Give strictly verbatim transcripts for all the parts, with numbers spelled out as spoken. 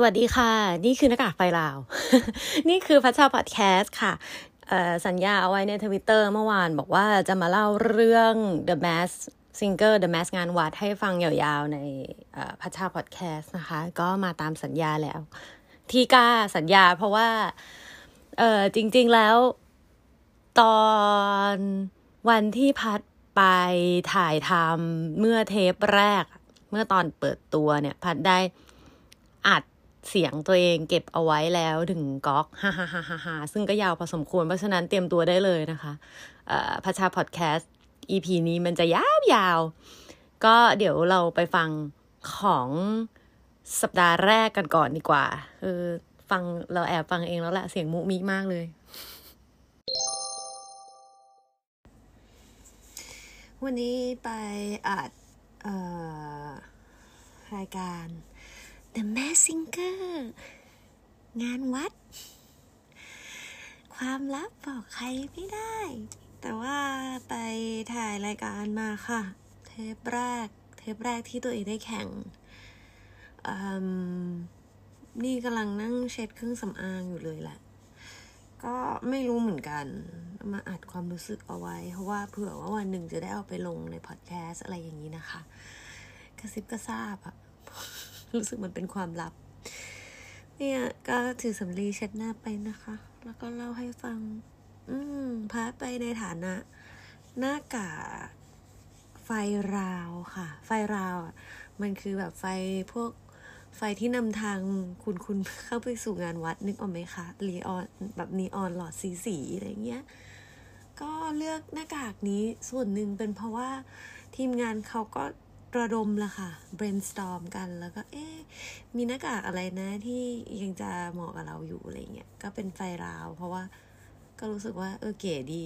สวัสดีค่ะนี่คือหน้ากากไฟลาว นี่คือพัชชาพอดแคสต์ค่ะสัญญาเอาไว้ใน Twitter เมื่อวานบอกว่าจะมาเล่าเรื่อง The Masked Singer The Masked งานวัดให้ฟังยาวๆในพัชชาพอดแคสต์นะคะก็มาตามสัญญาแล้วที่กล้าสัญญาเพราะว่าเอ่อจริงๆแล้วตอนวันที่พัดไปถ่ายทำเมื่อเทปแรกเมื่อตอนเปิดตัวเนี่ยพัดได้อัดเสียงตัวเองเก็บเอาไว้แล้วถึงก๊อกฮ่าฮ่าฮ่าฮ่าซึ่งก็ยาวพอสมควรเพราะฉะนั้นเตรียมตัวได้เลยนะคะพัชชาพอดแคสต์ อี พี นี้มันจะยาวยาวก็เดี๋ยวเราไปฟังของสัปดาห์แรกกันก่อนดีกว่าเออฟังเราแอบฟังเองแล้วแหละเสียงมุมิมากเลยวันนี้ไปอัดรายการ The Masked Singer งานวัดความลับบอกใครไม่ได้แต่ว่าไปถ่ายรายการมาค่ะเทปแรกเทปแรกที่ตัวเองได้แข่งนี่กำลังนั่งเช็ดเครื่องสำอางอยู่เลยแหละก็ไม่รู้เหมือนกันมาอัดความรู้สึกเอาไว้เพราะว่าเผื่อว่าวันหนึ่งจะได้เอาไปลงในพอดแคสต์อะไรอย่างนี้นะคะกระซิบกระซาบอะรู้สึกมันเป็นความลับเนี่ยก็ถือสำลีเช็ดหน้าไปนะคะแล้วก็เล่าให้ฟังอืมพาไปในฐานะหน้ากากไฟราวค่ะไฟราวอะมันคือแบบไฟพวกไฟที่นำทางคุณคุณเข้าไปสู่งานวัดนึกออกไหมคะลีออนแบบนีออนหลอดสีสีอะไรเงี้ยก็เลือกหน้ากากนี้ส่วนหนึ่งเป็นเพราะว่าทีมงานเขาก็ระดมละค่ะ brainstorm กันแล้วก็เอ๊ะมีหน้ากากอะไรนะที่ยังจะเหมาะกับเราอยู่อะไรเงี้ยก็เป็นไฟราวเพราะว่าก็รู้สึกว่าเออเก๋ดี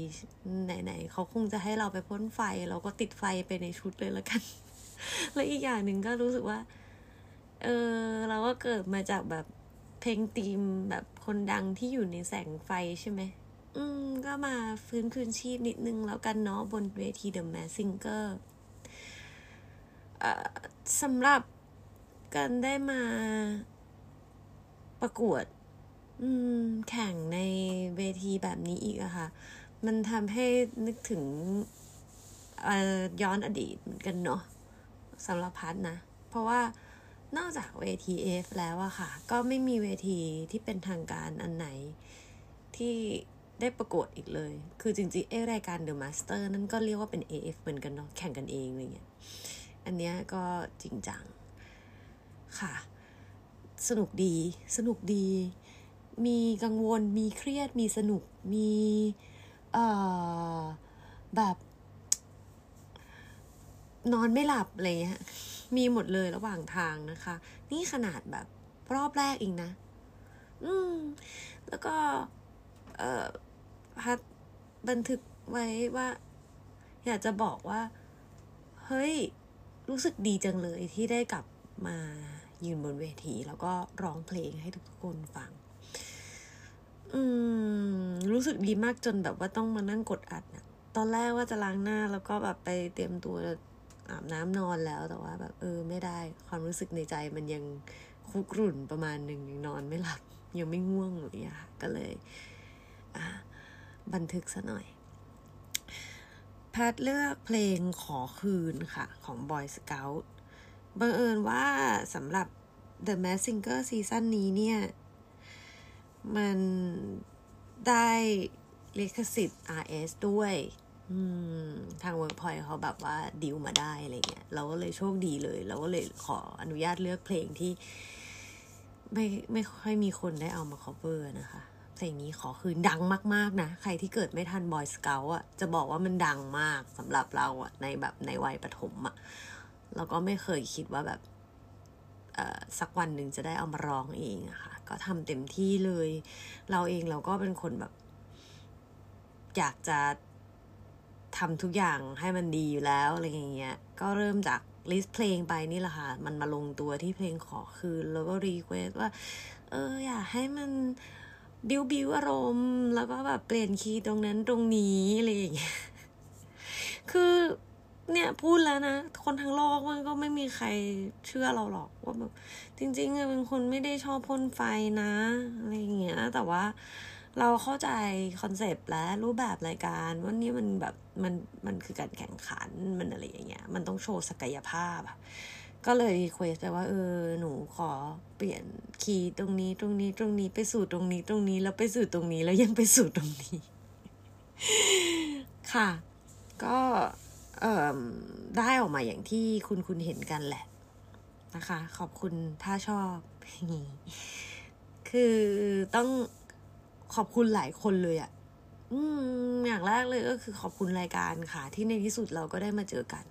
ไหนๆเขาคงจะให้เราไปพ่นไฟเราก็ติดไฟไปในชุดเลยละกัน และอีกอย่างหนึ่งก็รู้สึกว่าเออเราก็เกิดมาจากแบบเพลงธีมแบบคนดังที่อยู่ในแสงไฟใช่ไหมอืมก็มาฟื้นคืนชีพนิดนึงแล้วกันเนาะบนเวที The Masked Singer เอ่อสำหรับกันได้มาประกวดอืมแข่งในเวทีแบบนี้อีกอะค่ะมันทำให้นึกถึงเอ่อย้อนอดีตเหมือนกันเนาะสำหรับพัดนะเพราะว่านอกจากเวที เอ เอฟ แล้วอะค่ะก็ไม่มีเวทีที่เป็นทางการอันไหนที่ได้ประกวดอีกเลยคือจริงๆไอ้รายการ The Master นั่นก็เรียกว่าเป็น เอ เอฟ เหมือนกันเนาะแข่งกันเองอะไรเงี้ยอันเนี้ยก็จริงจังค่ะสนุกดีสนุกดีมีกังวลมีเครียดมีสนุกมีเอ่อแบบนอนไม่หลับอะไรเงี้ยมีหมดเลยระหว่างทางนะคะนี่ขนาดแบบรอบแรกเองนะอืมแล้วก็เอ่อพัดบันทึกไว้ว่าอยากจะบอกว่าเฮ้ยรู้สึกดีจังเลยที่ได้กลับมายืนบนเวทีแล้วก็ร้องเพลงให้ทุกคนฟังอืมรู้สึกดีมากจนแบบว่าต้องมานั่งกดอัดนะตอนแรกว่าจะล้างหน้าแล้วก็แบบไปเตรียมตัวอาบน้ำนอนแล้วแต่ว่าแบบเออไม่ได้ความรู้สึกในใจมันยังคุกรุ่นประมาณหนึ่งยังนอนไม่หลับยังไม่ง่วงเลยอะก็เลยอ่ะบันทึกซะหน่อยแพทเลือกเพลงขอคืนค่ะของ Boy Scout บังเอิญว่าสำหรับ The Masked Singer ซีซั่นนี้เนี่ยมันได้ลิขสิทธิ์ อาร์ เอส ด้วยทาง Workpoint เขาแบบว่าดีลมาได้อะไรเงี้ยเราก็เลยโชคดีเลยเราก็เลยขออนุญาตเลือกเพลงที่ไม่ไม่ค่อยมีคนได้เอามา cover นะคะเพลงนี้ขอคืนดังมากๆนะใครที่เกิดไม่ทัน Boy Scout อ่ะจะบอกว่ามันดังมากสำหรับเราอ่ะในแบบในวัยประถมอ่ะเราก็ไม่เคยคิดว่าแบบเอ่อสักวันหนึ่งจะได้เอามาร้องเองอะค่ะก็ทำเต็มที่เลยเราเองเราก็เป็นคนแบบอยากจะทำทุกอย่างให้มันดีอยู่แล้วอะไรอย่างเงี้ยก็เริ่มจากลิสต์เพลงไปนี่แหละค่ะมันมาลงตัวที่เพลงขอคืนแล้วก็รีเควสต์ว่าเอออยากให้มันบิวบิวอารมณ์แล้วก็แบบเปลี่ยนคีย์ตรงนั้นตรงนี้อะไรอย่างเงี้ยคือ เนี่ยพูดแล้วนะคนทั้งโลกมันก็ไม่มีใครเชื่อเราหรอกว่าแบบจริงๆเป็นคนไม่ได้ชอบพ่นไฟนะอะไรอย่างเงี้ยแต่ว่าเราเข้าใจคอนเซปต์และรูปแบบรายการว่านี่มันแบบมันมันคือการแข่งขันมันอะไรอย่างเงี้ยมันต้องโชว์ศักยภาพก็เลยรีเควสไปว่าเออหนูขอเปลี่ยนคีย์ตรงนี้ตรงนี้ตรงนี้ไปสู่ตรงนี้ตรงนี้แล้วไปสู่ตรงนี้แล้วยังไปสู่ตรงนี้ ค่ะก็เอ่อได้ออกมาอย่างที่คุณคุณเห็นกันแหละนะคะขอบคุณถ้าชอบนี่คือต้องขอบคุณหลายคนเลยอ่ะอืมอย่างแรกเลยก็คือขอบคุณรายการค่ะที่ในที่สุดเราก็ได้มาเจอกัน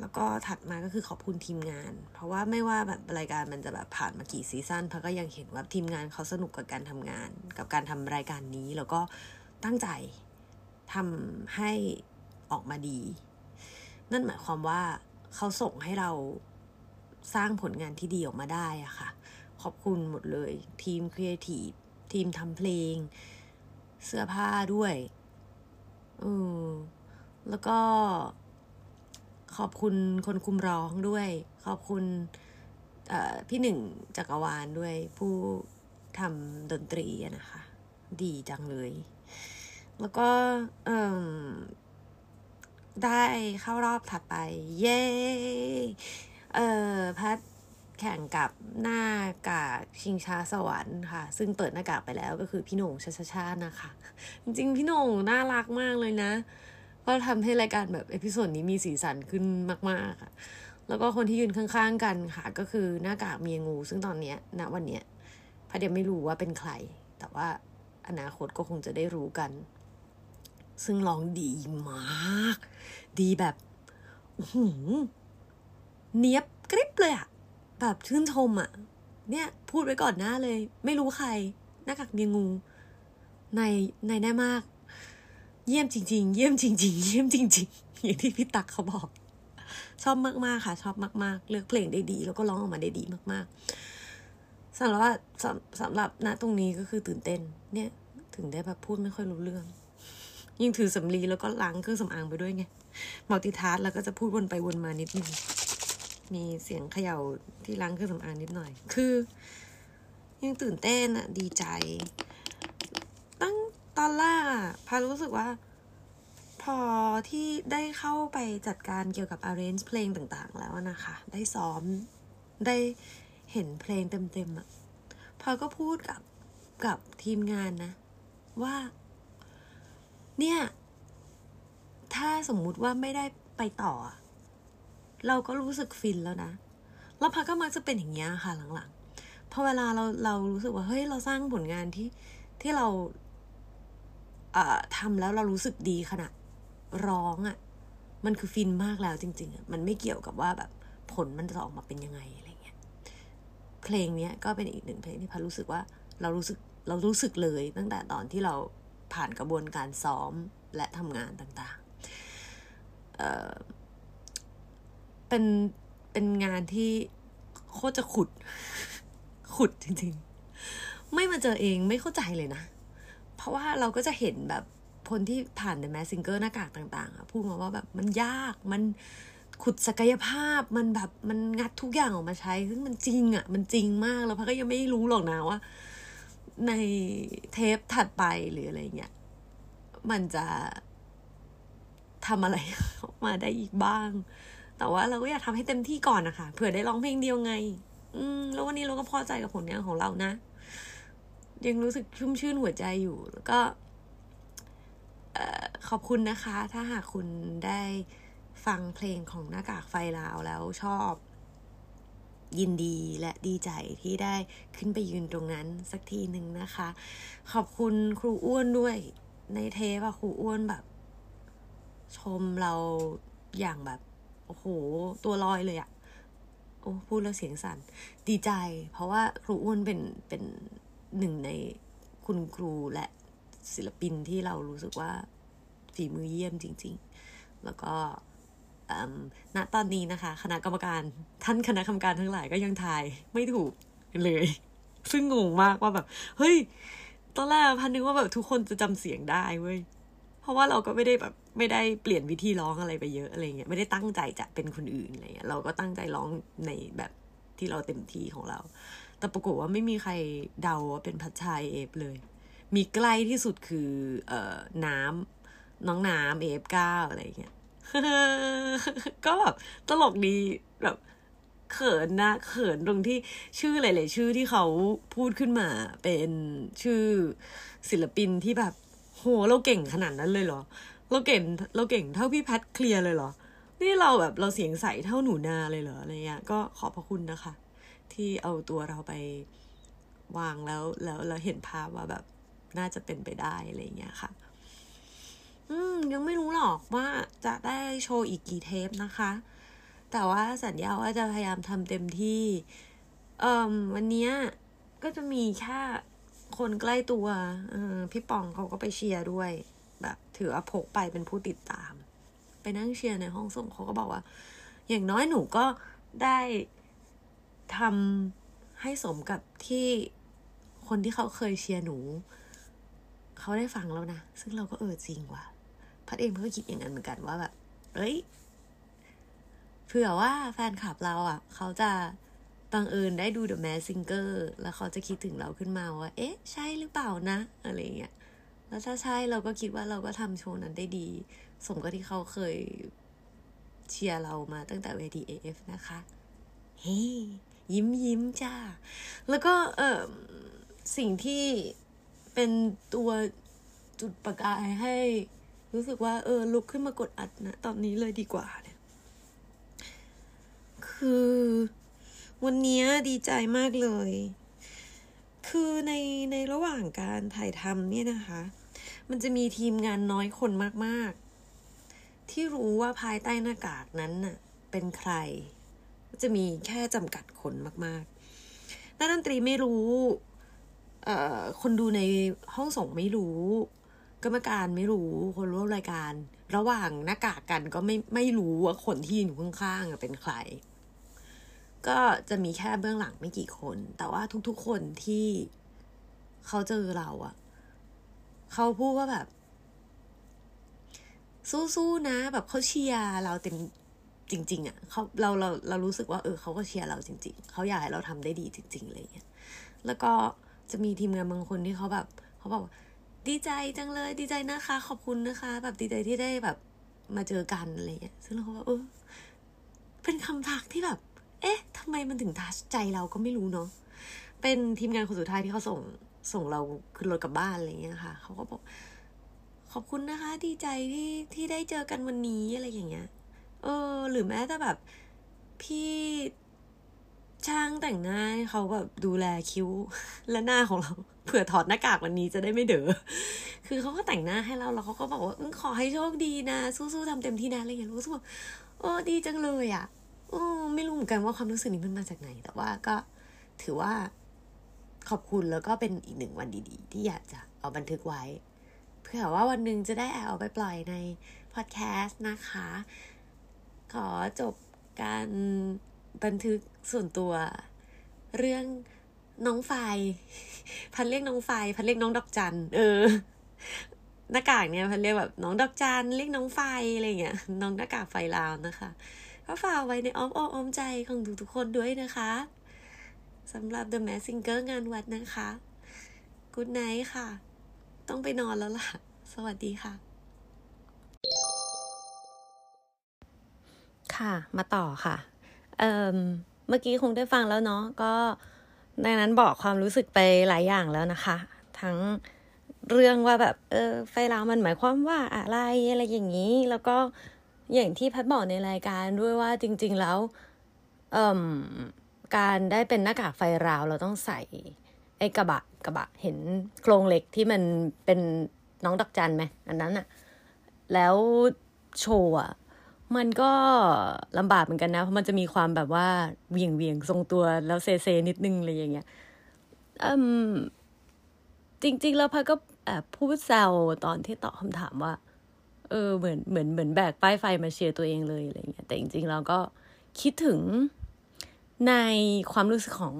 แล้วก็ถัดมาก็คือขอบคุณทีมงานเพราะว่าไม่ว่าแบบรายการมันจะแบบผ่านมากี่ซีซั่นเพราะก็ยังเห็นว่าทีมงานเขาสนุกกับการทำงานกับการทำรายการนี้แล้วก็ตั้งใจทำให้ออกมาดีนั่นหมายความว่าเขาส่งให้เราสร้างผลงานที่ดีออกมาได้อะค่ะขอบคุณหมดเลยทีมครีเอทีฟทีมทำเพลงเสื้อผ้าด้วยเออแล้วก็ขอบคุณคนคุมร้องด้วยขอบคุณพี่หนึ่งจักรวาลด้วยผู้ทำดนตรีนะคะดีจังเลยแล้วก็เอ่อได้เข้ารอบถัดไปเย้เอ่อพัดแข่งกับหน้ากากชิงช้าสวรรค์ค่ะซึ่งเปิดหน้ากากไปแล้วก็คือพี่โหน่งชชชาตินะคะจริงๆพี่โหน่งน่ารักมากเลยนะก็ทำให้รายการแบบเอพิโซดนี้มีสีสันขึ้นมากๆค่ะแล้วก็คนที่ยืนข้างๆกันค่ะก็คือหน้ากากเมียงูซึ่งตอนเนี้ยณวันเนี้ยพะเดี๋ยวไม่รู้ว่าเป็นใครแต่ว่าอนาคตก็คงจะได้รู้กันซึ่งร้องดีมากดีแบบหืมเนียบกริบเลยอะแบบชื่นชมอะเนี่ยพูดไว้ก่อนหน้าเลยไม่รู้ใครหน้ากากเมียงูในในแน่มากเยี่ยมจริงๆเยี่ยมจริงๆเยี่ยมจริงๆอย่างที่พี่ตักเขาบอกชอบมากๆค่ะชอบมากๆเลือกเพลงได้ดีแล้วก็ร้องออกมาได้ดีมากๆสำหรับว่าสำหรับณตรงนี้ก็คือตื่นเต้นเนี่ยถึงได้แบบพูดไม่ค่อยรู้เรื่องยิ่งถือสำลีแล้วก็ล้างเครื่องสำอางไปด้วยไงมัลติทาสก์แล้วก็จะพูดวนไปวนมานิดนึงมีเสียงเขย่าที่ล้างเครื่องสำอางนิดหน่อยคือยิ่งตื่นเต้นอะดีใจตั้งตอนแรกอะพารู้สึกว่าพอที่ได้เข้าไปจัดการเกี่ยวกับ arrange เพลงต่างๆแล้วนะคะได้ซ้อมได้เห็นเพลงเต็มๆอะพาก็พูดกับกับทีมงานนะว่าเนี่ยถ้าสมมุติว่าไม่ได้ไปต่อเราก็รู้สึกฟินแล้วนะแล้วพาก็มักจะเป็นอย่างเงี้ยค่ะหลังๆพอเวลาเราเรารู้สึกว่าเฮ้ยเราสร้างผลงานที่ที่เราเอ่อทำแล้วเรารู้สึกดีขณะร้องอ่ะมันคือฟินมากแล้วจริงๆอ่ะมันไม่เกี่ยวกับว่าแบบผลมันจะออกมาเป็นยังไงอะไรเงี้ยเพลงเนี้ยก็เป็นอีกหนึ่งเพลงที่พารู้สึกว่าเรารู้สึกเรารู้สึกเลยตั้งแต่ตอนที่เราผ่านกระบวนการซ้อมและทำงานต่างๆ เอ่อ เป็นเป็นงานที่โคตรจะขุดขุดจริงๆไม่มาเจอเองไม่เข้าใจเลยนะเพราะว่าเราก็จะเห็นแบบคนที่ผ่าน The Masked Singer หน้ากากต่างๆพูดมาว่าแบบมันยากมันขุดศักยภาพมันแบบมันงัดทุกอย่างออกมาใช้ซึ่งมันจริงอ่ะมันจริงมากแล้วพะก็ยังไม่รู้หรอกนะว่าในเทปถัดไปหรืออะไรเงี้ยมันจะทำอะไรออกมาได้อีกบ้างแต่ว่าเราก็อยากทำให้เต็มที่ก่อนนะคะเผื่อได้ร้องเพลงเดียวไงอืมแล้ววันนี้เราก็พอใจกับผลงานของเรานะยังรู้สึกชุ่มชื่นหัวใจอยู่แล้วก็เอ่อขอบคุณนะคะถ้าหากคุณได้ฟังเพลงของหน้ากากไฟลาวแล้วชอบยินดีและดีใจที่ได้ขึ้นไปยืนตรงนั้นสักทีหนึ่งนะคะขอบคุณครูอ้วนด้วยในเทปอะครูอ้วนแบบชมเราอย่างแบบโอ้โหตัวลอยเลยอะโอ้พูดแล้วเสียงสั่นดีใจเพราะว่าครูอ้วนเป็นเป็นหนึ่งในคุณครูและศิลปินที่เรารู้สึกว่าฝีมือเยี่ยมจริงๆแล้วก็ณตอนนี้นะคะคณะกรรมการท่านคณะกรรมการทั้งหลายก็ยังทายไม่ถูกเลยซึ่งงงมากว่าแบบเฮ้ยตอนแรกพันนึกว่าแบบทุกคนจะจำเสียงได้เว้ย เพราะว่าเราก็ไม่ได้แบบไม่ได้เปลี่ยนวิธีร้องอะไรไปเยอะอะไรเงี้ยไม่ได้ตั้งใจจะเป็นคนอื่นอะไรเงี้ยเราก็ตั้งใจร้องในแบบที่เราเต็มที่ของเราแต่ปรากฏว่าไม่มีใครเดาว่าเป็นพัชชัยเอฟเลยมีใกล้ที่สุดคือเอ่อน้ำน้องน้ำเอฟเก้าอะไรเงี้ย ก็แบบตลกดีแบบเขินนะเขินตรงที่ชื่อหลายๆชื่อที่เขาพูดขึ้นมาเป็นชื่อศิลปินที่แบบโหเราเก่งขนาดนั้นเลยเหรอเราเก่งเราเก่งเท่าพี่แพทเคลียร์เลยเหรอนี่เราแบบเราเสียงใสเท่าหนูนาเลยเหรออะไรเงี้ยก็ขอบพระคุณนะคะที่เอาตัวเราไปวางแล้วแล้วเราเห็นภาพว่าแบบน่าจะเป็นไปได้อะไรเงี้ยค่ะอืมยังไม่รู้หรอกว่าจะได้โชว์อีกกี่เทปนะคะแต่ว่าสัญญาว่าจะพยายามทำเต็มที่เอ่อวันนี้ก็จะมีแค่คนใกล้ตัวเออพี่ป๋องเขาก็ไปเชียร์ด้วยแบบถือว่าพกไปเป็นผู้ติดตามไปนั่งเชียร์ในห้องส่งเขาก็บอกว่าอย่างน้อยหนูก็ได้ทำให้สมกับที่คนที่เขาเคยเชียร์หนูเขาได้ฟังแล้วนะซึ่งเราก็เออจริงว่ะพัดเองก็คิดอย่างนั้นเหมือนกันว่าแบบเอ้ยเผื่อว่าแฟนคลับเราอ่ะเขาจะบังเอิญได้ดู The Masked Singer แล้วเขาจะคิดถึงเราขึ้นมาว่าเอ๊ะใช่หรือเปล่านะอะไรเงี้ยแล้วถ้าใช่เราก็คิดว่าเราก็ทำโชว์นั้นได้ดีสมกับที่เขาเคยเชียร์เรามาตั้งแต่เวที เอ เอฟ นะคะเฮ้ hey, ยิ้มยิ้มจ้าแล้วก็เออสิ่งที่เป็นตัวจุดประกายให้รู้สึกว่าเออลุกขึ้นมากดอัดนะตอนนี้เลยดีกว่าเนี่ยคือวันนี้ดีใจมากเลยคือในในระหว่างการถ่ายทำเนี่ยนะคะมันจะมีทีมงานน้อยคนมากๆที่รู้ว่าภายใต้หน้ากากนั้นน่ะเป็นใครจะมีแค่จำกัดคนมากๆนักดนตรีไม่รู้เอ่อคนดูในห้องส่งไม่รู้กรรมการไม่รู้คนร่วมรายการระหว่างหน้ากากกันก็ไม่ไม่รู้ว่าคนที่อยู่ข้างๆเป็นใครก็จะมีแค่เบื้องหลังไม่กี่คนแต่ว่าทุกๆคนที่เขาเจอเราอ่ะเขาพูดว่าแบบสู้ๆนะแบบเขาเชียร์เราเต็มจริงๆอ่ะเขาเราเราเรารู้สึกว่าเออเขาก็เชียร์เราจริงๆเขาอยากให้เราทำได้ดีจริงๆอะไรอย่างเงี้ยแล้วก็จะมีทีมงานบางคนที่เขาแบบเขาบอกดีใจจังเลยดีใจนะคะขอบคุณนะคะแบบดีใจที่ได้แบบมาเจอกันอะไรเงี้ยซึ่งเราว่าเออเป็นคำทักที่แบบเอ๊ะทำไมมันถึงทัชใจเราก็ไม่รู้เนาะเป็นทีมงานคนสุดท้ายที่เขาส่งส่งเราขึ้นรถกลับบ้านอะไรเงี้ยค่ะเขาก็บอกขอบคุณนะคะดีใจที่ที่ได้เจอกันวันนี้อะไรอย่างเงี้ยเออหรือแม้แต่แบบพี่ช่างแต่งหน้าเขาแบบดูแลคิ้วและหน้าของเราเผื่อถอดหน้ากากวันนี้จะได้ไม่เด๋อคือเขาก็แต่งหน้าให้เราแล้วเขาก็บอกว่าขอให้โชคดีนะสู้ๆทำเต็มที่นะอะไรอย่างเงี้ยรู้สึกว่าเออดีจังเลยอ่ะโอ้ไม่รู้เหมือนกันว่าความรู้สึกนี้มันมาจากไหนแต่ว่าก็ถือว่าขอบคุณแล้วก็เป็นอีกหนึ่งวันดีๆที่อยากจะเอาบันทึกไว้เพื่อว่าวันนึงจะได้เอาไปปล่อยในพอดแคสต์นะคะขอจบการบันทึกส่วนตัวเรื่องน้องไฟพันเรียกน้องไฟพันเรียกน้องดอกจันเออหน้ากากเนี่ยพันเรียกแบบน้องดอกจันเรียกน้องไฟอะไรเงี้ยน้องหน้ากากไฟลาวนะคะก็ฝากไว้ในอ้อมอกอ้อมใจของทุกๆคนด้วยนะคะสำหรับ The Masked Singer งานวัดนะคะ Good night ค่ะต้องไปนอนแล้วล่ะสวัสดีค่ะค่ะมาต่อค่ะเอ่อเมื่อกี้คงได้ฟังแล้วเนาะก็ในนั้นบอกความรู้สึกไปหลายอย่างแล้วนะคะทั้งเรื่องว่าแบบเออไฟลาวมันหมายความว่าอะไรอะไรอย่างนี้แล้วก็อย่างที่พัดบอกในรายการด้วยว่าจริงๆแล้วเอ่อการได้เป็นหน้ากากไฟราวเราต้องใส่ไอ้กระบะกระบะเห็นโครงเหล็กที่มันเป็นน้องดอกจันไหมอันนั้นอะแล้วโชว์อะมันก็ลำบากเหมือนกันนะเพราะมันจะมีความแบบว่าเวียงเวียงทรงตัวแล้วเซเซนิดนึงอะไรอย่างเงี้ยอืมจริงๆแล้วพัดก็แอบพูดแซวตอนที่ตอบคำถามว่าเออเหมือนเหมือนเหมือนแบกป้ายไฟมาเชียร์ตัวเองเลยอะไรเงี้ยแต่จริงๆเราก็คิดถึงในความรู้สึกของ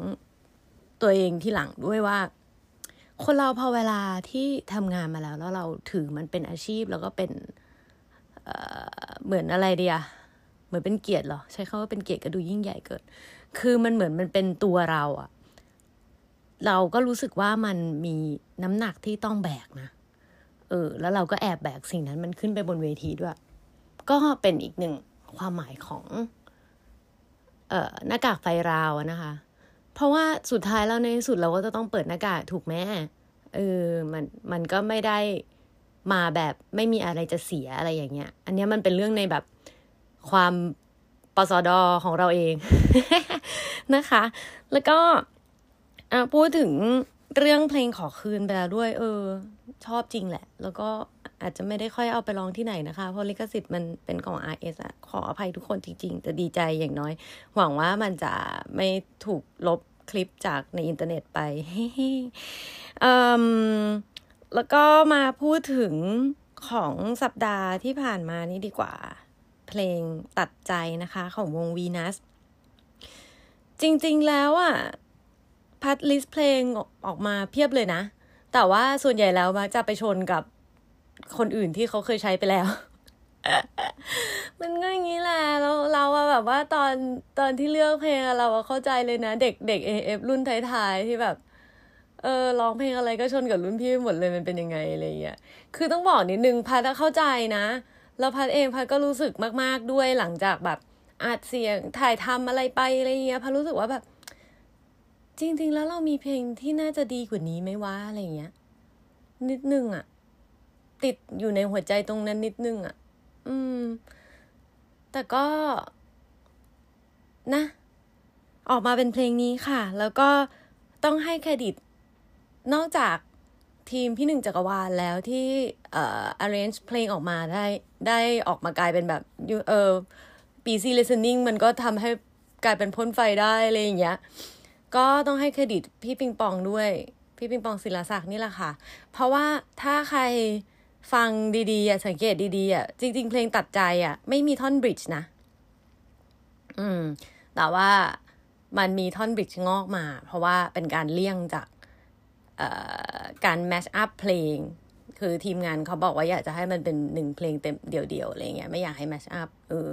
ตัวเองที่หลังด้วยว่า คนเราพอเวลาที่ทำงานมาแล้วแล้วเราถือมันเป็นอาชีพแล้วก็เป็น เอ่อ เหมือนอะไรดีอะเหมือนเป็นเกียรติเหรอใช้คำว่าเป็นเกียรติก็ดูยิ่งใหญ่เกินคือมันเหมือนมันเป็นตัวเราอะเราก็รู้สึกว่ามันมีน้ำหนักที่ต้องแบกนะเออแล้วเราก็แอบแบกสิ่งนั้นมันขึ้นไปบนเวทีด้วยก็เป็นอีกหนึ่งความหมายของเอ่อหน้ากากไฟราวนะคะเพราะว่าสุดท้ายแล้วในที่สุดเราก็จะต้องเปิดหน้ากากถูกไหมเออมันมันก็ไม่ได้มาแบบไม่มีอะไรจะเสียอะไรอย่างเงี้ยอันนี้มันเป็นเรื่องในแบบความปสดของเราเอง นะคะแล้วก็พูดถึงเรื่องเพลงขอคืนไปแล้วด้วยเออชอบจริงแหละแล้วก็อาจจะไม่ได้ค่อยเอาไปร้องที่ไหนนะคะเพราะลิขสิทธิ์มันเป็นของ อาร์ เอส อ่ะขออภัยทุกคนจริงๆจะดีใจอย่างน้อยหวังว่ามันจะไม่ถูกลบคลิปจากในอินเทอร์เน็ตไป เอ่อแล้วก็มาพูดถึงของสัปดาห์ที่ผ่านมานี้ดีกว่าเพลงตัดใจนะคะของวง Venus จริงๆแล้วอ่ะพัดลิสต์เพลงออกมาเพียบเลยนะแต่ว่าส่วนใหญ่แล้วมักจะไปชนกับคนอื่นที่เขาเคยใช้ไปแล้ว มันก็อย่างนี้แหละเราเราอะแบบว่าตอนตอนที่เลือกเพลงเราอะเข้าใจเลยนะเด็กเด็ก เอ เอฟ รุ่นท้ายๆที่แบบเออร้องเพลงอะไรก็ชนกับรุ่นพี่หมดเลยมันเป็นยังไงอะไรอย่างเงี้ยคือต้องบอกนิดนึงพัดเข้าใจนะแล้วพัดเองพัดก็รู้สึกมากๆด้วยหลังจากแบบอัดเสียงถ่ายทำอะไรไปอะไรอย่างเงี้ยพัดรู้สึกว่าแบบจริงๆแล้วเรามีเพลงที่น่าจะดีกว่านี้ไหมวะอะไรอย่างเงี้ยนิดนึงอะติดอยู่ในหัวใจตรงนั้นนิดนึงอ่ะอืมแต่ก็นะออกมาเป็นเพลงนี้ค่ะแล้วก็ต้องให้เครดิตนอกจากทีมพี่หนึ่งจักรวาลแล้วที่เอ่อ arrange เพลงออกมาได้ได้ออกมากลายเป็นแบบเอ่อ พี ซี listening มันก็ทำให้กลายเป็นพ่นไฟได้อะไรอย่างเงี้ยก็ต้องให้เครดิตพี่ปิงปองด้วยพี่ปิงปองศิลาศักดิ์นี่แหละค่ะเพราะว่าถ้าใครฟังดีๆอ่ะสังเกตดีๆอ่ะจริงๆเพลงตัดใจอ่ะไม่มีท่อนบริดจ์นะอืมแต่ว่ามันมีท่อนบริดจ์งอกมาเพราะว่าเป็นการเลี่ยงจากเอ่อการแมชอัพเพลงคือทีมงานเขาบอกว่าอยากจะให้มันเป็นหนึ่งเพลงเต็มเดี่ยวๆอะไรเงี้ยไม่อยากให้แมชอัพเออ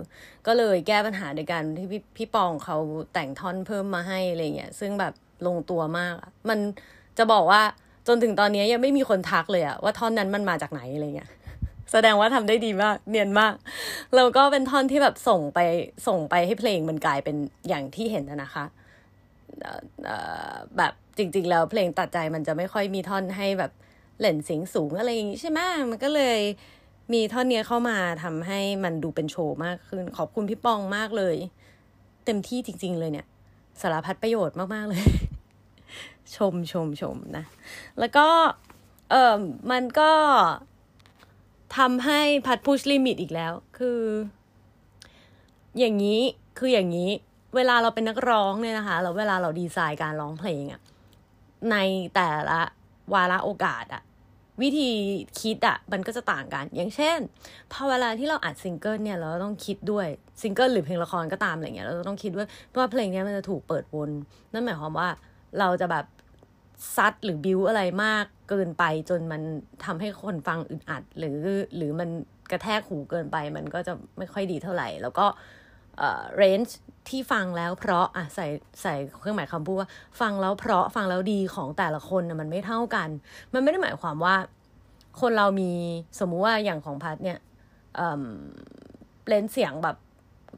ก็เลยแก้ปัญหาโดยการที่พี่พี่ปองเขาแต่งท่อนเพิ่มมาให้อะไรเงี้ยซึ่งแบบลงตัวมากมันจะบอกว่าจนถึงตอนนี้ยังไม่มีคนทักเลยอะว่าท่อนนั้นมันมาจากไหนอะไรเงี้ยแสดงว่าทำได้ดีมากเนียนมากแล้วก็เป็นท่อนที่แบบส่งไปส่งไปให้เพลงมันกลายเป็นอย่างที่เห็นนะคะแบบจริงๆแล้วเพลงตัดใจมันจะไม่ค่อยมีท่อนให้แบบเล่นเสียงสูงอะไรอย่างงี้ใช่ไหมมันก็เลยมีท่อนเนี้ยเข้ามาทำให้มันดูเป็นโชว์มากขึ้นขอบคุณพี่ปองมากเลยเต็มที่จริงๆเลยเนี่ยสารพัดประโยชน์มากๆเลยชมชมชมนะแล้วก็เออมันก็ทำให้พัดพุชลิมิตอีกแล้วคืออย่างนี้คืออย่างนี้เวลาเราเป็นนักร้องเนี่ยนะคะแล้วเวลาเราดีไซน์การร้องเพลงอะในแต่ละวาระโอกาสอะวิธีคิดอะมันก็จะต่างกันอย่างเช่นพอเวลาที่เราอัดซิงเกิลเนี่ยเราต้องคิดด้วยซิงเกิลหรือเพลงละครก็ตามอะไรเงี้ยเราต้องคิดด้วยว่าเพลงนี้มันจะถูกเปิดวนนั่นหมายความว่าเราจะแบบซัดหรือบิวอะไรมากเกินไปจนมันทำให้คนฟังอึดอัดหรือหรือมันกระแทกหูเกินไปมันก็จะไม่ค่อยดีเท่าไหร่แล้วก็เอ่อเรนจ์ที่ฟังแล้วเพราะอ่ะใส่ใส่เครื่องหมายคำพูดว่าฟังแล้วเพราะฟังแล้วดีของแต่ละคนนะมันไม่เท่ากันมันไม่ได้หมายความว่าคนเรามีสมมุติว่าอย่างของพัทเนี่ยเอ่อเลนส์เสียงแบบ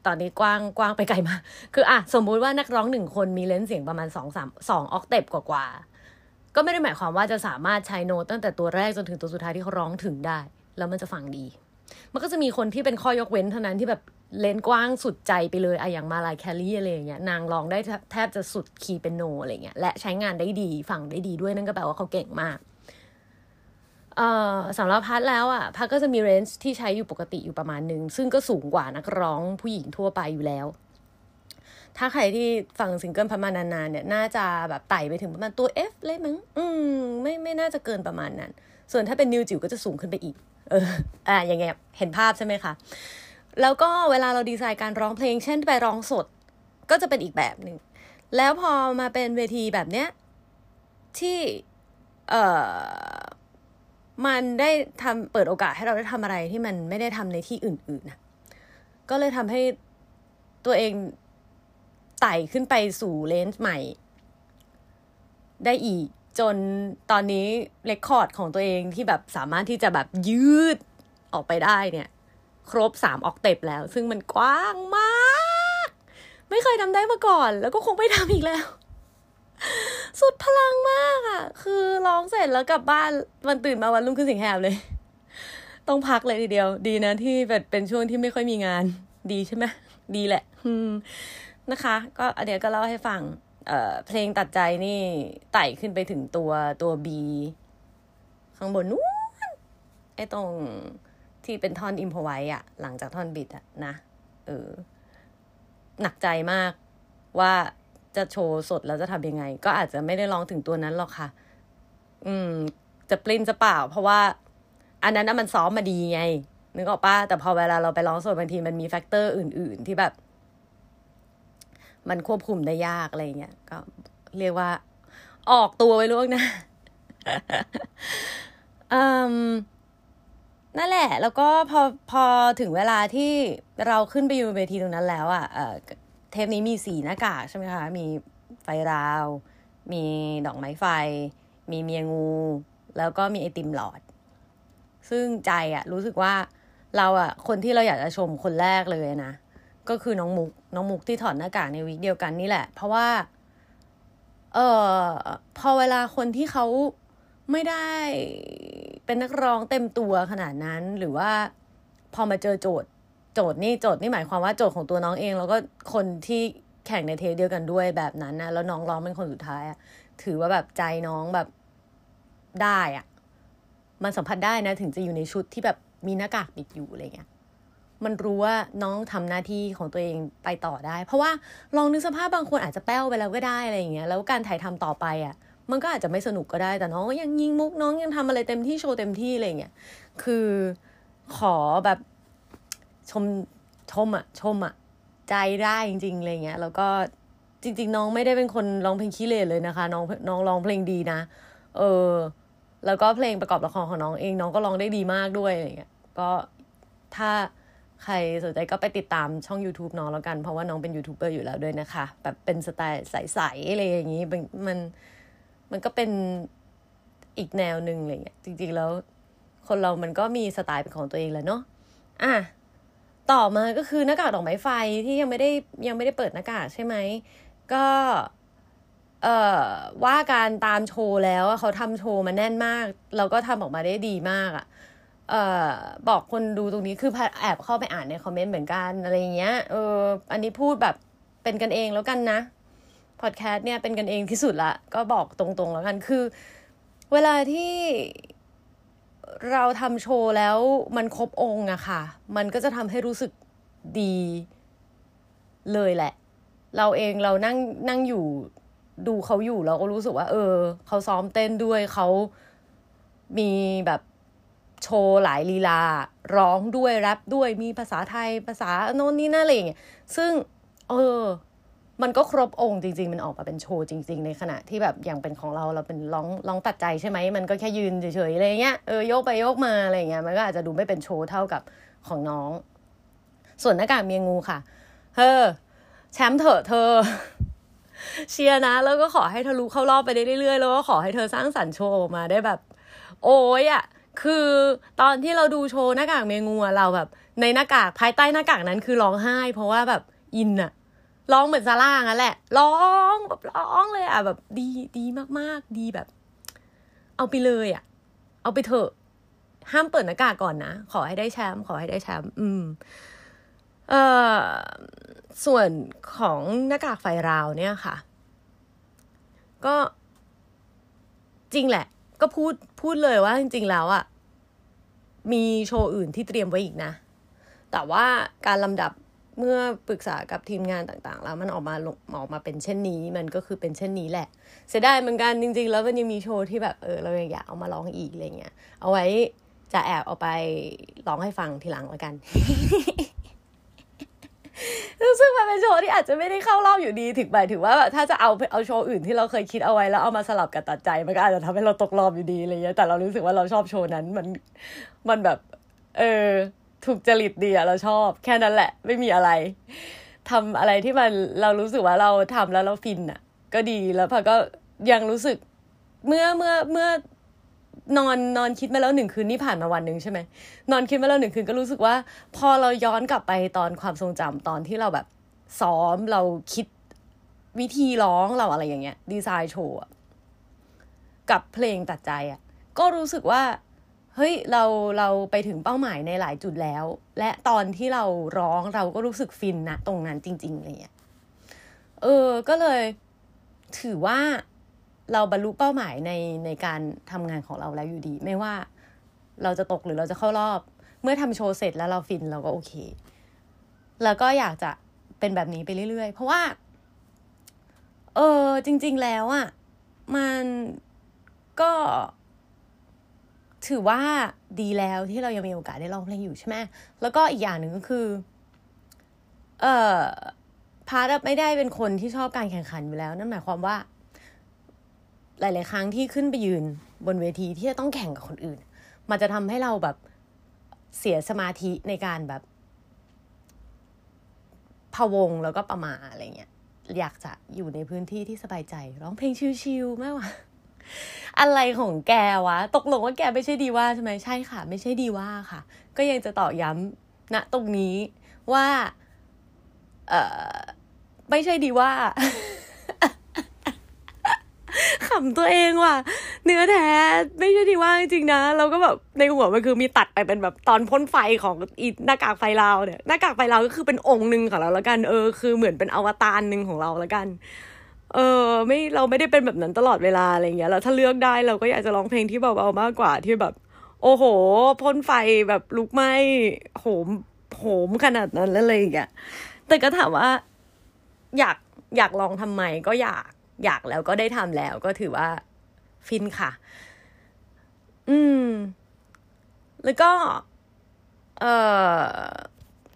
ตอนนี้กว้างกว้างไปไกลมากคืออ่ะสมมุติว่านักร้องหนึ่งคนมีเลนส์เสียงประมาณสอง สาม สองออกเต็ปกว่าๆก็ไม่ได้หมายความว่าจะสามารถใช้โน้ตตั้งแต่ตัวแรกจนถึงตัวสุดท้ายที่เขาร้องถึงได้แล้วมันจะฟังดีมันก็จะมีคนที่เป็นข้อยกเว้นเท่านั้นที่แบบเลนส์กว้างสุดใจไปเลยอ่ะอย่างมาลายแคลรี่อะไรอย่างเงี้ยนางร้องได้แทบจะสุดคีย์เป็นโนอะไรเงี้ยและใช้งานได้ดีฟังได้ดีด้วยนั่นก็แปลว่าเขาเก่งมากเอ่อสำหรับพัทแล้วอ่ะพัทก็จะมีเรนจ์ที่ใช้อยู่ปกติอยู่ประมาณนึงซึ่งก็สูงกว่านักร้องผู้หญิงทั่วไปอยู่แล้วถ้าใครที่ฟังซิงเกิลพัทมานานๆเนี่ยน่าจะแบบไต่ไปถึงประมาณตัว F เลยมั้งอืมไม่ไม่น่าจะเกินประมาณนั้นส่วนถ้าเป็นนิวจิ๋วก็จะสูงขึ้นไปอีกเอออ่ะอย่างเงี้ยเห็นภาพใช่ไหมคะแล้วก็เวลาเราดีไซน์การร้องเพลงเช่นไปร้องสดก็จะเป็นอีกแบบนึงแล้วพอมาเป็นเวทีแบบเนี้ยที่ เอ่อมันได้ทำเปิดโอกาสให้เราได้ทำอะไรที่มันไม่ได้ทำในที่อื่นๆนะก็เลยทำให้ตัวเองไต่ขึ้นไปสู่เลนส์ใหม่ได้อีกจนตอนนี้เรคคอร์ดของตัวเองที่แบบสามารถที่จะแบบยืดออกไปได้เนี่ยครบสามออกเต็ปแล้วซึ่งมันกว้างมากไม่เคยทำได้มาก่อนแล้วก็คงไม่ทำอีกแล้วสุดพลังมากอ่ะคือร้องเสร็จแล้วกลับบ้านวันตื่นมาวันรุ่งขึ้นเสียงแหบเลยต้องพักเลยทีเดียวดีนะที่เป็นช่วงที่ไม่ค่อยมีงานดีใช่ไหมดีแหละนะคะก็อันเนี้ยก็เล่าให้ฟังเอ่อเพลงตัดใจนี่ไต่ขึ้นไปถึงตัวตัว B ข้างบนนู้นไอ้ตรงที่เป็นท่อนอิมโพรไวส์อ่ะหลังจากท่อนบิดอ่ะนะเออหนักใจมากว่าจะโชว์สดแล้วจะทำยังไงก็อาจจะไม่ได้ร้องถึงตัวนั้นหรอกค่ะอืมจะปลิ้นจะเปล่าเพราะว่าอันนั้นมันซ้อมมาดีไงนึกออกป่ะแต่พอเวลาเราไปร้องสดบางทีมันมีแฟกเตอร์อื่นๆที่แบบมันควบคุมได้ยากอะไรเงี้ยก็เรียกว่าออกตัวไว้ล่วงหน้า อืมนั่นแหละแล้วก็พอพอถึงเวลาที่เราขึ้นไปอยู่บนเวทีตรงนั้นแล้วอ่ะเอ่อเทปนี้มีสี่หน้ากากใช่ไหมคะมีไฟราวมีดอกไม้ไฟมีเมียงูแล้วก็มีไอติมหลอดซึ่งใจอ่ะรู้สึกว่าเราอ่ะคนที่เราอยากจะชมคนแรกเลยนะก็คือน้องมุกน้องมุกที่ถอดหน้ากากในวีคเดียวกันนี่แหละเพราะว่าเอ่อพอเวลาคนที่เขาไม่ได้เป็นนักร้องเต็มตัวขนาดนั้นหรือว่าพอมาเจอโจทย์โจทย์นี่โจทย์นี่หมายความว่าโจทย์ของตัวน้องเองแล้วก็คนที่แข่งในเทปเดียวกันด้วยแบบนั้นนะแล้วน้องร้องเป็นคนสุดท้ายอะถือว่าแบบใจน้องแบบได้อะมันสัมผัสได้นะถึงจะอยู่ในชุดที่แบบมีหน้ากากปิดอยู่อะไรเงี้ยมันรู้ว่าน้องทำหน้าที่ของตัวเองไปต่อได้เพราะว่าลองนึกสภาพบางคนอาจจะแป้วไปแล้วก็ได้อะไรอย่างเงี้ยแล้วการถ่ายทำต่อไปอ่ะมันก็อาจจะไม่สนุกก็ได้แต่น้องก็ยังยิงมุกน้องยังทำอะไรเต็มที่โชว์เต็มที่อะไรอย่างเงี้ยคือขอแบบชมชมอ่ะชมอ่ะใจได้จริงๆอะไรเงี้ยแล้วก็จริงๆน้องไม่ได้เป็นคนร้องเพลงขี้เลนเลยนะคะน้องน้องร้องเพลงดีนะเออแล้วก็เพลงประกอบละครของน้องเองน้องก็ร้องได้ดีมากด้วยอะไรเงี้ยก็ถ้าใครสนใจก็ไปติดตามช่อง YouTube น้องแล้วกันเพราะว่าน้องเป็นยูทูบเบอร์อยู่แล้วด้วยนะคะแบบเป็นสไตล์ใสๆอะไรอย่างงี้มันมันก็เป็นอีกแนวนึงอะไรเงี้ยจริงๆแล้วคนเรามันก็มีสไตล์เป็นของตัวเองแหละเนาะอ่ะต่อมาก็คือหน้ากากดอกไม้ไฟที่ยังไม่ได้ยังไม่ได้เปิดหน้ากากใช่ไหมก็เอ่อว่าการตามโชว์แล้วเขาทำโชว์มาแน่นมากแล้วก็ทำออกมาได้ดีมากอ่ะเอ่อบอกคนดูตรงนี้คือแอบเข้าไปอ่านในคอมเมนต์เหมือนกันอะไรอย่างเงี้ยเอออันนี้พูดแบบเป็นกันเองแล้วกันนะพอดแคสต์เนี่ยเป็นกันเองที่สุดละก็บอกตรงๆแล้วกันคือเวลาที่เราทำโชว์แล้วมันครบองค์อะค่ะมันก็จะทำให้รู้สึกดีเลยแหละเราเองเรานั่งนั่งอยู่ดูเขาอยู่เราก็รู้สึกว่าเออเขาซ้อมเต้นด้วยเขามีแบบโชว์หลายลีลาร้องด้วยแรปด้วยมีภาษาไทยภาษาโน่นนี่นั่นอะไรอย่างเงี้ยซึ่งเออมันก็ครบองค์จริงๆมันออกมาเป็นโชว์จริงๆในขณะที่แบบอย่างเป็นของเราเราเป็นร้องร้องตัดใจใช่ไหมมันก็แค่ยืนเฉยๆอะไรเงี้ยเออโยกไปโยกมาอะไรเงี้ยมันก็อาจจะดูไม่เป็นโชว์เท่ากับของน้องส่วนหน้ากากเมียงูค่ะเธอแชมป์เถอะเธอเชียร์นะแล้วก็ขอให้เธอรู้เข้ารอบไปได้เรื่อยๆแล้วก็ขอให้เธอสร้างสรรค์โชว์ออกมาได้แบบโอ้ยอ่ะคือตอนที่เราดูโชว์หน้ากากเมียงูเราแบบในหน้ากากภายใต้หน้ากากนั้นคือร้องไห้เพราะว่าแบบอินอะร้องเหมือนซาร่างั้นแหละร้องแบบร้องเลยอะแบบดีดีมากๆดีแบบเอาไปเลยอะเอาไปเถอะห้ามเปิดหน้ากากก่อนนะขอให้ได้แชมป์ขอให้ได้แชมป์อืมเอ่อส่วนของหน้ากากไฟราวเนี่ยค่ะก็จริงแหละก็พูดพูดเลยว่าจริงๆแล้วอ่ะมีโชว์อื่นที่เตรียมไว้อีกนะแต่ว่าการลำดับเมื่อปรึกษากับทีมงานต่างๆแล้วมันออกมาออกมาเป็นเช่นนี้มันก็คือเป็นเช่นนี้แหละเสียดายเหมือนกันจริงๆแล้วมันยังมีโชว์ที่แบบเออเราอยากเอามาร้องอีกอะไรเงี้ยเอาไว้จะแอบเอาไปร้องให้ฟังทีหลังแล้วกัน รู้สึกว่า เป็นโชว์ที่อาจจะไม่ได้เข้ารอบอยู่ดีถึงหมายถึงว่าแบบถ้าจะเอาเอาโชว์อื่นที่เราเคยคิดเอาไว้แล้วเอามาสลับกับตัดใจมันก็อาจจะทำให้เราตกรอบอยู่ดีอะไรเงี้ยแต่เรารู้สึกว่าเราชอบโชว์นั้นมันมันแบบเออถูกจริตดีอะเราชอบแค่นั้นแหละไม่มีอะไรทำอะไรที่มันเรารู้สึกว่าเราทำแล้วเราฟินอะก็ดีแล้วพอก็ยังรู้สึกเมื่อเมื่อเมื่อนอนนอนคิดมาแล้วหนึ่งคืนนี่ผ่านมาวันนึงใช่ไหมนอนคิดมาแล้วหนึ่งคืนก็รู้สึกว่าพอเราย้อนกลับไปตอนความทรงจำตอนที่เราแบบซ้อมเราคิดวิธีร้องเราอะไรอย่างเงี้ยดีไซน์โชว์กับเพลงตัดใจอ่ะก็รู้สึกว่าเฮ้ยเราเราไปถึงเป้าหมายในหลายจุดแล้วและตอนที่เราร้องเราก็รู้สึกฟินนะตรงนั้นจริงๆอะไรเงี้ยเออก็เลยถือว่าเราบรรลุเป้าหมายในในการทำงานของเราแล้วอยู่ดีไม่ว่าเราจะตกหรือเราจะเข้ารอบเมื่อทำโชว์เสร็จแล้วเราฟินเราก็โอเคแล้วก็อยากจะเป็นแบบนี้ไปเรื่อยๆเพราะว่าเออจริงๆแล้วอ่ะมันก็ถือว่าดีแล้วที่เรายังมีโอกาสได้ร้องเพลงอยู่ใช่ไหมแล้วก็อีกอย่างหนึ่งก็คือเออพาร์ทไม่ได้เป็นคนที่ชอบการแข่งขันอยู่แล้วนั่นหมายความว่าหลายๆครั้งที่ขึ้นไปยืนบนเวทีที่จะต้องแข่งกับคนอื่นมันจะทำให้เราแบบเสียสมาธิในการแบบพะวงแล้วก็ประมาอะไรเงี้ยอยากจะอยู่ในพื้นที่ที่สบายใจร้องเพลงชิลๆมากกว่าอะไรของแกวะตกลงว่าแกไม่ใช่ดีว่าใช่ไหมใช่ค่ะไม่ใช่ดีว่าค่ะก็ยังจะตอกย้ำณตรงนี้ว่าเอ่อไม่ใช่ดีว่า ขำตัวเองว่ะเนื้อแท้ไม่ใช่ดีว่าจริงๆนะเราก็แบบในหัวมันคือมีตัดไปเป็นแบบตอนพ่นไฟของอีหน้ากากไฟลาวเนี่ยหน้ากากไฟลาวก็คือเป็นองค์นึงของเราแล้วกันเออคือเหมือนเป็นอวตารนึงของเราแล้วกันเออไม่เราไม่ได้เป็นแบบนั้นตลอดเวลาอะไรอย่างเงี้ยแล้วถ้าเลือกได้เราก็อยากจะร้องเพลงที่เบาๆมากกว่าที่แบบโอ้โหพ่นไฟแบบลุกไหม้โหมโหมขนาดนั้นแล้วอะไรอย่างเงี้ยแต่ก็ถามว่าอยากอยากลองทำไมก็อยากอยากแล้วก็ได้ทำแล้วก็ถือว่าฟินค่ะอืมแล้วก็เอ่อ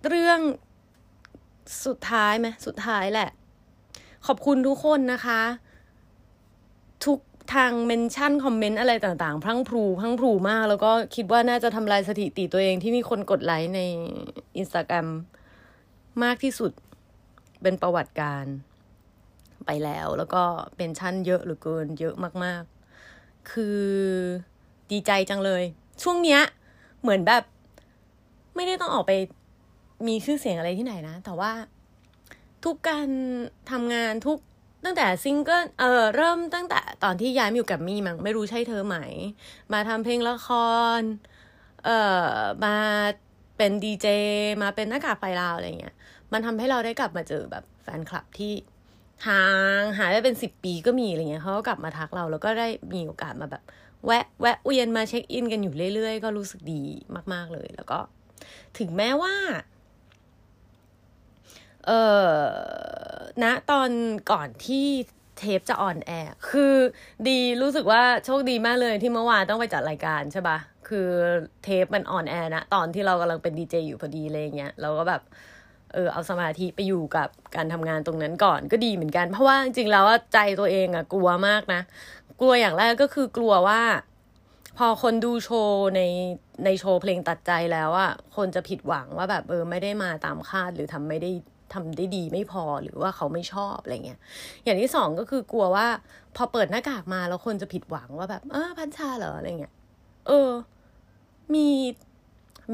เรื่องสุดท้ายไหมสุดท้ายแหละขอบคุณทุกคนนะคะทุกทางเมนชั่นคอมเมนต์อะไรต่างๆพรั่งพรูพรั่งพรูมากแล้วก็คิดว่าน่าจะทำลายสถิติตัวเองที่มีคนกดไลค์ใน Instagram มากที่สุดเป็นประวัติการไปแล้วแล้วก็เมนชั่นเยอะเหลือเกินเยอะมากๆคือดีใจจังเลยช่วงเนี้ยเหมือนแบบไม่ได้ต้องออกไปมีชื่อเสียงอะไรที่ไหนนะแต่ว่าทุกการทำงานทุกตั้งแต่ซิงเกิลเออเริ่มตั้งแต่ตอนที่ย้ายมาอยู่กับมี่มั้งไม่รู้ใช่เธอไหมมาทำเพลงละครเอ่อมาเป็นดีเจมาเป็นหน้ากากไฟลาวอะไรเงี้ยมันทำให้เราได้กลับมาเจอแบบแฟนคลับที่ห่างหายไปเป็นสิบปีก็มีอะไรเงี้ยเขาก็กลับมาทักเราแล้วก็ได้มีโอกาสมาแบบแวะแวะเวียนมาเช็คอินกันอยู่เรื่อยๆก็รู้สึกดีมากๆเลยแล้วก็ถึงแม้ว่าเออณนะตอนก่อนที่เทปจะออนแอร์คือดีรู้สึกว่าโชคดีมากเลยที่เมื่อวานต้องไปจัดรายการใช่ปะคือเทปมันออนแอร์นะตอนที่เรากำลังเป็นดีเจอยู่พอดีอะไรเงี้ยเราก็แบบเออเอาสมาธิไปอยู่กับการทำงานตรงนั้นก่อนก็ดีเหมือนกันเพราะว่าจริงๆแล้วใจตัวเองอะกลัวมากนะกลัวอย่างแรกก็คือกลัวว่าพอคนดูโชว์ในในโชว์เพลงตัดใจแล้วอะคนจะผิดหวังว่าแบบเออไม่ได้มาตามคาดหรือทำไม่ได้ทำได้ดีไม่พอหรือว่าเขาไม่ชอบอะไรเงี้ยอย่างที่สองก็คือกลัวว่าพอเปิดหน้ากากมาแล้วคนจะผิดหวังว่าแบบเออพันชาเหรออะไรเงี้ยเออมี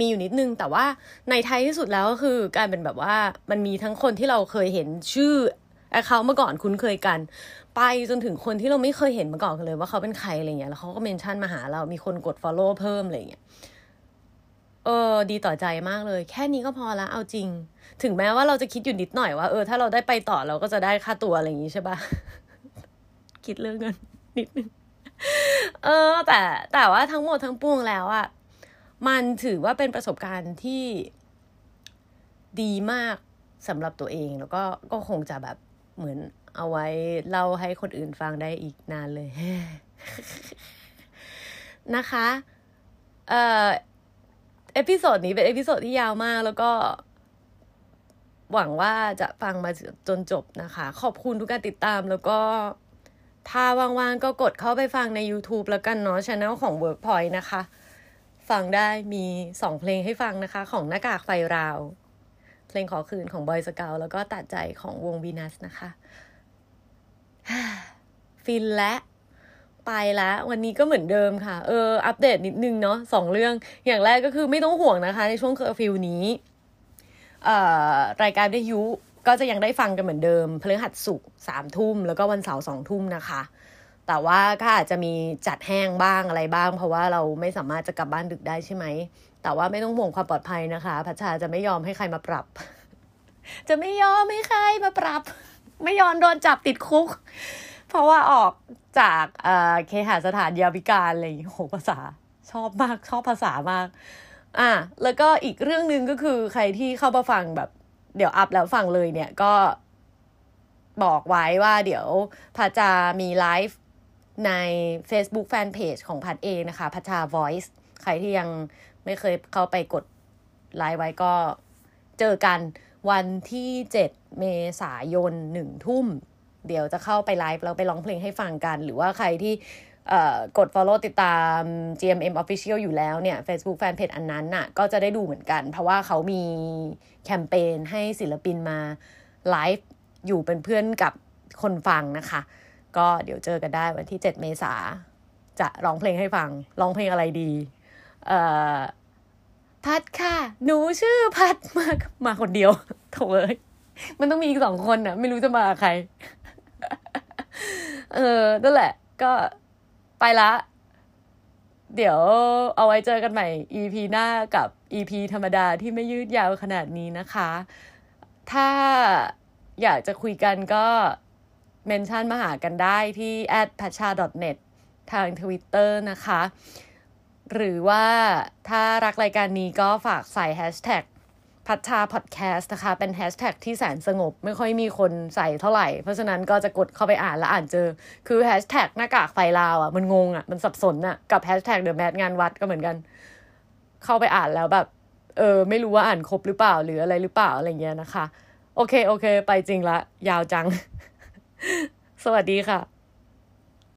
มีอยู่นิดนึงแต่ว่าในท้ายที่สุดแล้วก็คือการเป็นแบบว่ามันมีทั้งคนที่เราเคยเห็นชื่อแอคเคาท์มาก่อนคุ้นเคยกันไปจนถึงคนที่เราไม่เคยเห็นมาก่อนเลยว่าเขาเป็นใครอะไรเงี้ยแล้วเขาก็เมนชั่นมาหาเรามีคนกด follow เพิ่มอะไรเงี้ยเออดีต่อใจมากเลยแค่นี้ก็พอละเอาจริงถึงแม้ว่าเราจะคิดอยู่นิดหน่อยว่าเออถ้าเราได้ไปต่อเราก็จะได้ค่าตัวอะไรอย่างงี้ใช่ป่ะ คิดเรื่องเงินนิดนึงเออแต่แต่ว่าทั้งหมดทั้งปวงแล้วอ่ะมันถือว่าเป็นประสบการณ์ที่ดีมากสำหรับตัวเองแล้วก็ก็คงจะแบบเหมือนเอาไว้เล่าให้คนอื่นฟังได้อีกนานเลย นะคะเอ่อเอพิโซดนี้เป็นเอพิโซดที่ยาวมากแล้วก็ หวังว่าจะฟังมาจนจบนะคะขอบคุณทุกการติดตามแล้วก็ถ้าว่างๆก็กดเข้าไปฟังใน YouTube แล้วกันเนาะ Channel ของ Workpoint นะคะฟังได้มีสองเพลงให้ฟังนะคะของหน้ากากไฟราวเพลงขอคืนของ Boy Scout แล้วก็ตัดใจของวง Venus นะคะฟินและไปแล้ววันนี้ก็เหมือนเดิมค่ะเอออัปเดตนิดนึงเนาะสองเรื่องอย่างแรกก็คือไม่ต้องห่วงนะคะในช่วงเคอร์ฟิวนี้เอ่อรายการวิทยุก็จะยังได้ฟังกันเหมือนเดิมพฤหัสศุกร์สามทุ่มแล้วก็วันเสาร์สองทุ่มนะคะแต่ว่าก็อาจจะมีจัดแห้งบ้างอะไรบ้างเพราะว่าเราไม่สามารถจะกลับบ้านดึกได้ใช่ไหมแต่ว่าไม่ต้องห่วงความปลอดภัยนะคะพัชชาจะไม่ยอมให้ใครมาปรับจะไม่ยอมให้ใครมาปรับไม่ยอมโดนจับติดคุกเพราะว่าออกจากเอ่อเคหสถานยาวิการอะไรอย่างเงี้ยโหภาษาชอบมากชอบภาษามากอ่ะแล้วก็อีกเรื่องนึงก็คือใครที่เข้ามาฟังแบบเดี๋ยวอัพแล้วฟังเลยเนี่ยก็บอกไว้ว่าเดี๋ยวพัชชามีไลฟ์ใน Facebook Fanpage ของพัชเองนะคะพัชชา Voice ใครที่ยังไม่เคยเข้าไปกดไลฟ์ไว้ก็เจอกันวันที่เจ็ดเมษายนหนึ่งทุ่มเดี๋ยวจะเข้าไปไลฟ์แล้วไปร้องเพลงให้ฟังกันหรือว่าใครที่กด follow ติดตาม จี เอ็ม เอ็ม Official อยู่แล้วเนี่ย Facebook Fanpage อันนั้นน่ะก็จะได้ดูเหมือนกันเพราะว่าเขามีแคมเปญให้ศิลปินมาไลฟ์อยู่เป็นเพื่อนกับคนฟังนะคะก็เดี๋ยวเจอกันได้วันที่เจ็ดเมษายนจะร้องเพลงให้ฟังร้องเพลงอะไรดีเอ่อพัดค่ะหนูชื่อพัดมามาคนเดียวโถเอ้ยมันต้องมีอีกสองคนน่ะไม่รู้จะมาใครเออนั่นแหละก็ไปละเดี๋ยวเอาไว้เจอกันใหม่ อี พี หน้ากับ อี พี ธรรมดาที่ไม่ยืดยาวขนาดนี้นะคะถ้าอยากจะคุยกันก็เมนชั่นมาหากันได้ที่ แอท พัชชา ดอท เน็ต ทาง Twitter นะคะหรือว่าถ้ารักรายการนี้ก็ฝากใส่ hashtag พัชชา podcast นะคะเป็น hashtag ที่แสนสงบไม่ค่อยมีคนใส่เท่าไหร่เพราะฉะนั้นก็จะกดเข้าไปอ่านแล้วอ่านเจอคือ hashtag หน้ากากไฟลาวอ่ะมันงงอ่ะมันสับสนอ่ะกับ hashtag The Masked งานวัดก็เหมือนกันเข้าไปอ่านแล้วแบบเออไม่รู้ว่าอ่านครบหรือเปล่าหรืออะไรหรือเปล่าอะไรเงี้ยนะคะโอเคโอเคไปจริงละยาวจังสวัสดีค่ะ